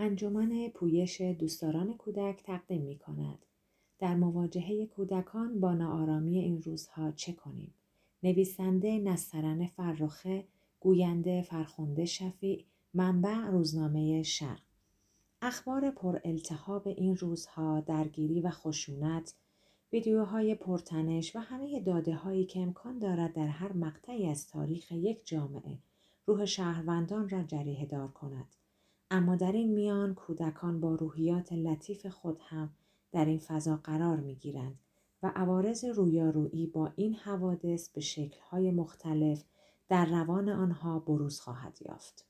انجمن پویش دوستداران کودک تقدیم می کند. در مواجهه کودکان با ناآرامی این روزها چه کنیم؟ نویسنده نسرن فررخه، گوینده فرخنده شفیع، منبع روزنامه شرق. اخبار پر التهاب این روزها، درگیری و خشونت، ویدیوهای پرتنش و همه داده هایی که امکان دارد در هر مقطعی از تاریخ یک جامعه روح شهروندان را جریحه دار کند. اما در این میان کودکان با روحیات لطیف خود هم در این فضا قرار می گیرند و عوارض رویارویی با این حوادث به شکل‌های مختلف در روان آنها بروز خواهد یافت.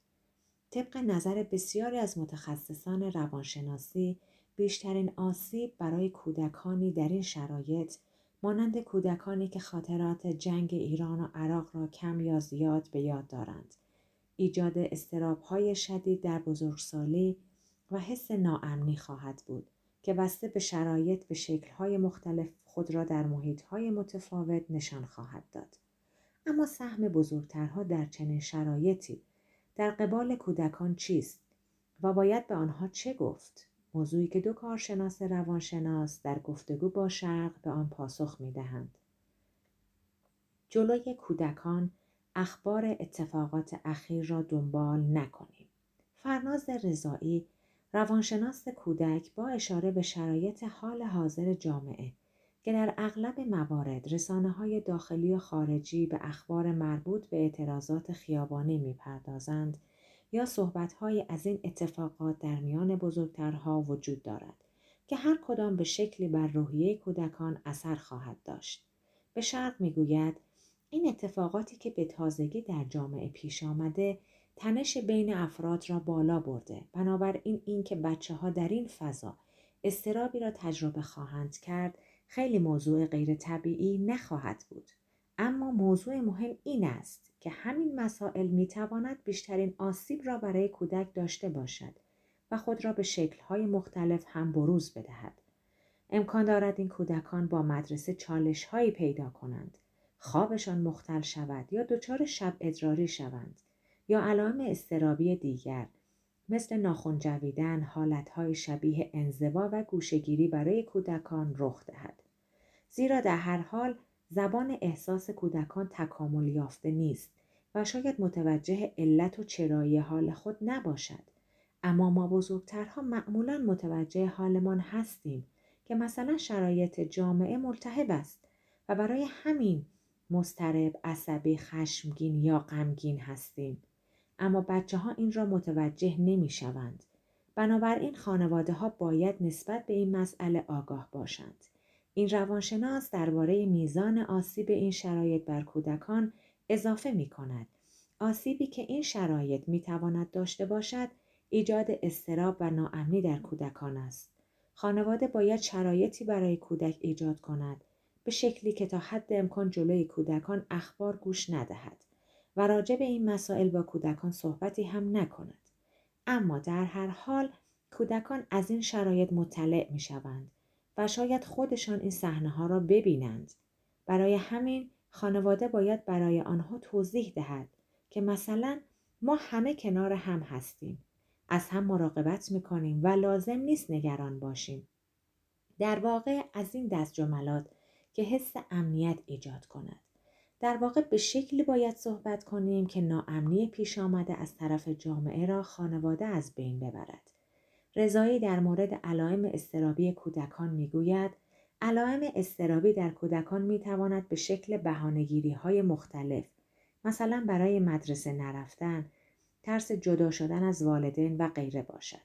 طبق نظر بسیاری از متخصصان روانشناسی، بیشترین آسیب برای کودکانی در این شرایط مانند کودکانی که خاطرات جنگ ایران و عراق را کم یا زیاد به یاد دارند، ایجاد اضطراب‌های شدید در بزرگسالی و حس ناامنی خواهد بود که بسته به شرایط به شکل‌های مختلف خود را در محیط‌های متفاوت نشان خواهد داد. اما سهم بزرگترها در چنین شرایطی در قبال کودکان چیست و باید به آنها چه گفت؟ موضوعی که دو کارشناس روانشناس در گفتگو با شرق به آن پاسخ می‌دهند. جلوی کودکان اخبار اتفاقات اخیر را دنبال نکنیم. فرناز رضایی، روانشناس کودک، با اشاره به شرایط حال حاضر جامعه که در اغلب موارد رسانه‌های داخلی و خارجی به اخبار مربوط به اعتراضات خیابانی می‌پردازند یا صحبت‌های از این اتفاقات در میان بزرگترها وجود دارد که هر کدام به شکلی بر روحیه کودکان اثر خواهد داشت. به شرط می‌گوید این اتفاقاتی که به تازگی در جامعه پیش آمده تنش بین افراد را بالا برده، بنابراین این که بچه‌ها در این فضا اضطرابی را تجربه خواهند کرد خیلی موضوع غیر طبیعی نخواهد بود. اما موضوع مهم این است که همین مسائل میتواند بیشترین آسیب را برای کودک داشته باشد و خود را به شکل‌های مختلف هم بروز بدهد. امکان دارد این کودکان با مدرسه چالش‌هایی پیدا کنند، خوابشان مختل شود یا دچار شب ادراری شوند یا علائم اضطرابی دیگر مثل ناخن جویدن، حالت‌های شبیه انزوا و گوشه‌گیری برای کودکان رخ دهد. زیرا در هر حال زبان احساس کودکان تکامل یافته نیست و شاید متوجه علت و چرایی حال خود نباشد. اما ما بزرگترها معمولاً متوجه حالمان هستیم که مثلا شرایط جامعه ملتهب است و برای همین مضطرب، عصبی، خشمگین یا غمگین هستیم. اما بچه‌ها این را متوجه نمی‌شوند. بنابراین خانواده‌ها باید نسبت به این مسئله آگاه باشند. این روانشناس درباره میزان آسیب این شرایط بر کودکان اضافه می‌کند. آسیبی که این شرایط می‌تواند داشته باشد، ایجاد اضطراب و ناامنی در کودکان است. خانواده باید شرایطی برای کودک ایجاد کند به شکلی که تا حد امکان جلوی کودکان اخبار گوش ندهد و راجع به این مسائل با کودکان صحبتی هم نکند. اما در هر حال کودکان از این شرایط مطلع می‌شوند و شاید خودشان این صحنه‌ها را ببینند. برای همین خانواده باید برای آنها توضیح دهد که مثلا ما همه کنار هم هستیم، از هم مراقبت می‌کنیم و لازم نیست نگران باشیم. در واقع از این دست جملات که حس امنیت ایجاد کند. در واقع به شکلی باید صحبت کنیم که ناامنی پیش آمده از طرف جامعه را خانواده از بین ببرد. رضایی در مورد علائم اضطرابی کودکان میگوید علائم اضطرابی در کودکان میتواند به شکل بهانه‌گیری‌های مختلف، مثلا برای مدرسه نرفتن، ترس جدا شدن از والدین و غیره باشد.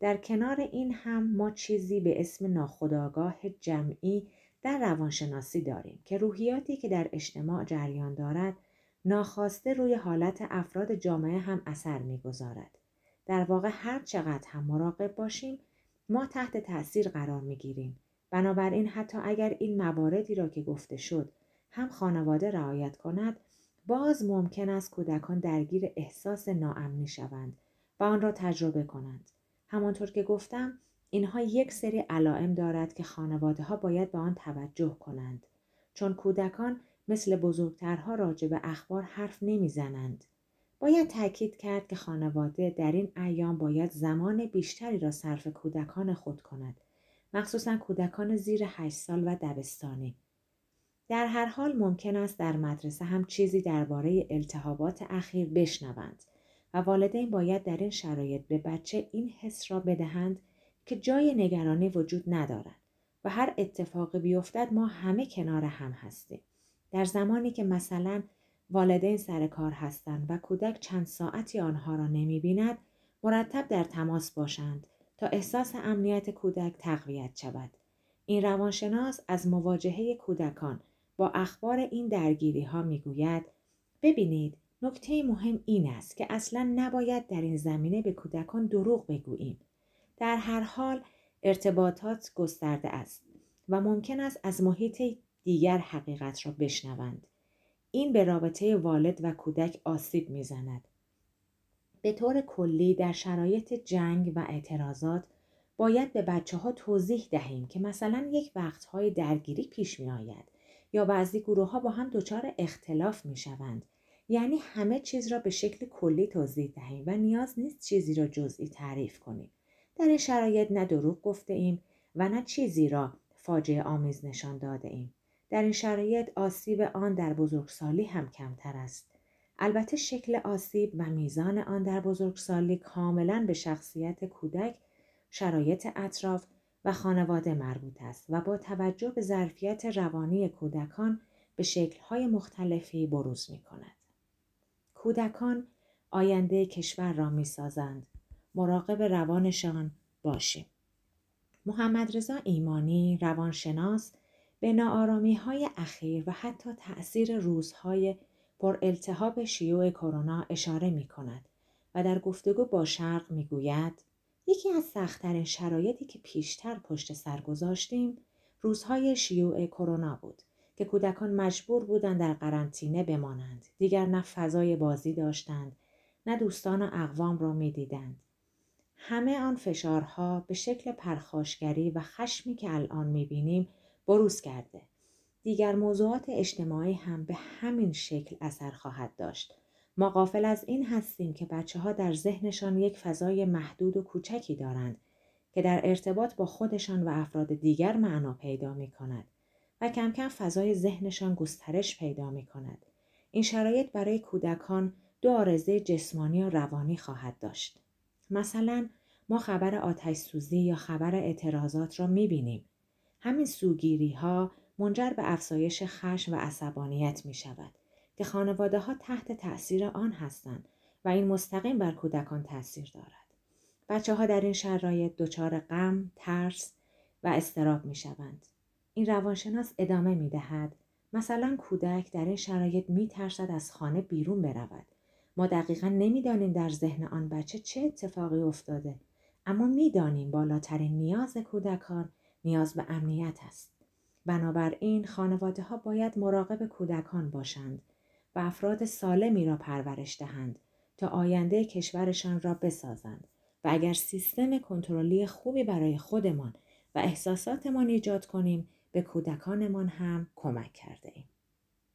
در کنار این هم ما چیزی به اسم ناخودآگاه جمعی در روانشناسی داریم که روحیاتی که در اجتماع جریان دارد ناخواسته روی حالت افراد جامعه هم اثر می‌گذارد. در واقع هر چقدر هم مراقب باشیم ما تحت تأثیر قرار می‌گیریم. بنابراین حتی اگر این مواردی را که گفته شد هم خانواده رعایت کند، باز ممکن است کودکان درگیر احساس ناامنی شوند و آن را تجربه کنند. همانطور که گفتم اینها یک سری علائم دارد که خانواده‌ها باید به آن توجه کنند، چون کودکان مثل بزرگترها راجع به اخبار حرف نمی‌زنند. باید تأکید کرد که خانواده در این ایام باید زمان بیشتری را صرف کودکان خود کند، مخصوصاً کودکان زیر 8 سال و دبستانی. در هر حال ممکن است در مدرسه هم چیزی درباره التهابات اخیر بشنوند و والدین باید در این شرایط به بچه این حس را بدهند که جای نگرانی وجود ندارد و هر اتفاقی بیفتد ما همه کنار هم هستیم. در زمانی که مثلاً والدین سر کار هستند و کودک چند ساعتی آنها را نمی‌بیند، مرتب در تماس باشند تا احساس امنیت کودک تقویت شود. این روانشناس از مواجهه کودکان با اخبار این درگیری‌ها می‌گوید: ببینید، نکته مهم این است که اصلاً نباید در این زمینه به کودکان دروغ بگوییم. در هر حال ارتباطات گسترده است و ممکن است از محیط دیگر حقیقت را بشنوند. این به رابطه والد و کودک آسیب می‌زند. به طور کلی در شرایط جنگ و اعتراضات باید به بچه‌ها توضیح دهیم که مثلا یک وقت‌های درگیری پیش می‌آید یا بعضی گروه‌ها با هم دچار اختلاف می‌شوند. یعنی همه چیز را به شکل کلی توضیح دهیم و نیاز نیست چیزی را جزئی تعریف کنیم. در این شرایط نه دروغ گفته ایم و نه چیزی را فاجعه آمیز نشان داده ایم. در این شرایط آسیب آن در بزرگسالی هم کمتر است. البته شکل آسیب و میزان آن در بزرگسالی کاملاً به شخصیت کودک، شرایط اطراف و خانواده مربوط است و با توجه به ظرفیت روانی کودکان به شکل‌های مختلفی بروز می‌کند. کودکان آینده کشور را می‌سازند. مراقب روانشان باشیم. محمد رضا ایمانی، روانشناس، به ناآرامی‌های اخیر و حتی تأثیر روزهای پرالتهاب شیوع کرونا اشاره می‌کند و در گفتگو با شرق می‌گوید: یکی از سخت‌ترین شرایطی که پیشتر پشت سر گذاشتیم روزهای شیوع کرونا بود که کودکان مجبور بودند در قرنطینه بمانند. دیگر نه فضای بازی داشتند، نه دوستان و اقوام را می‌دیدند. همه آن فشارها به شکل پرخاشگری و خشمی که الان می‌بینیم بروز کرده. دیگر موضوعات اجتماعی هم به همین شکل اثر خواهد داشت. ما غافل از این هستیم که بچه‌ها در ذهنشان یک فضای محدود و کوچکی دارند که در ارتباط با خودشان و افراد دیگر معنا پیدا می‌کند و کم کم فضای ذهنشان گسترش پیدا می‌کند. این شرایط برای کودکان دو آرزه جسمانی و روانی خواهد داشت. مثلا ما خبر آتش سوزی یا خبر اعتراضات را می‌بینیم. همین سوگیری‌ها منجر به افزایش خشم و عصبانیت می‌شود که خانواده‌ها تحت تأثیر آن هستند و این مستقیم بر کودکان تأثیر دارد. بچه‌ها در این شرایط دچار غم، ترس و اضطراب می‌شوند. این روانشناس ادامه می‌دهد: مثلا کودک در این شرایط می‌ترسد از خانه بیرون برود. ما دقیقاً نمی‌دانیم در ذهن آن بچه چه اتفاقی افتاده، اما می‌دانیم بالاترین نیاز کودکان نیاز به امنیت است. بنابراین خانواده‌ها باید مراقب کودکان باشند و افراد سالمی را پرورش دهند تا آینده کشورشان را بسازند و اگر سیستم کنترلی خوبی برای خودمان و احساساتمان ایجاد کنیم به کودکانمان هم کمک کرده ایم.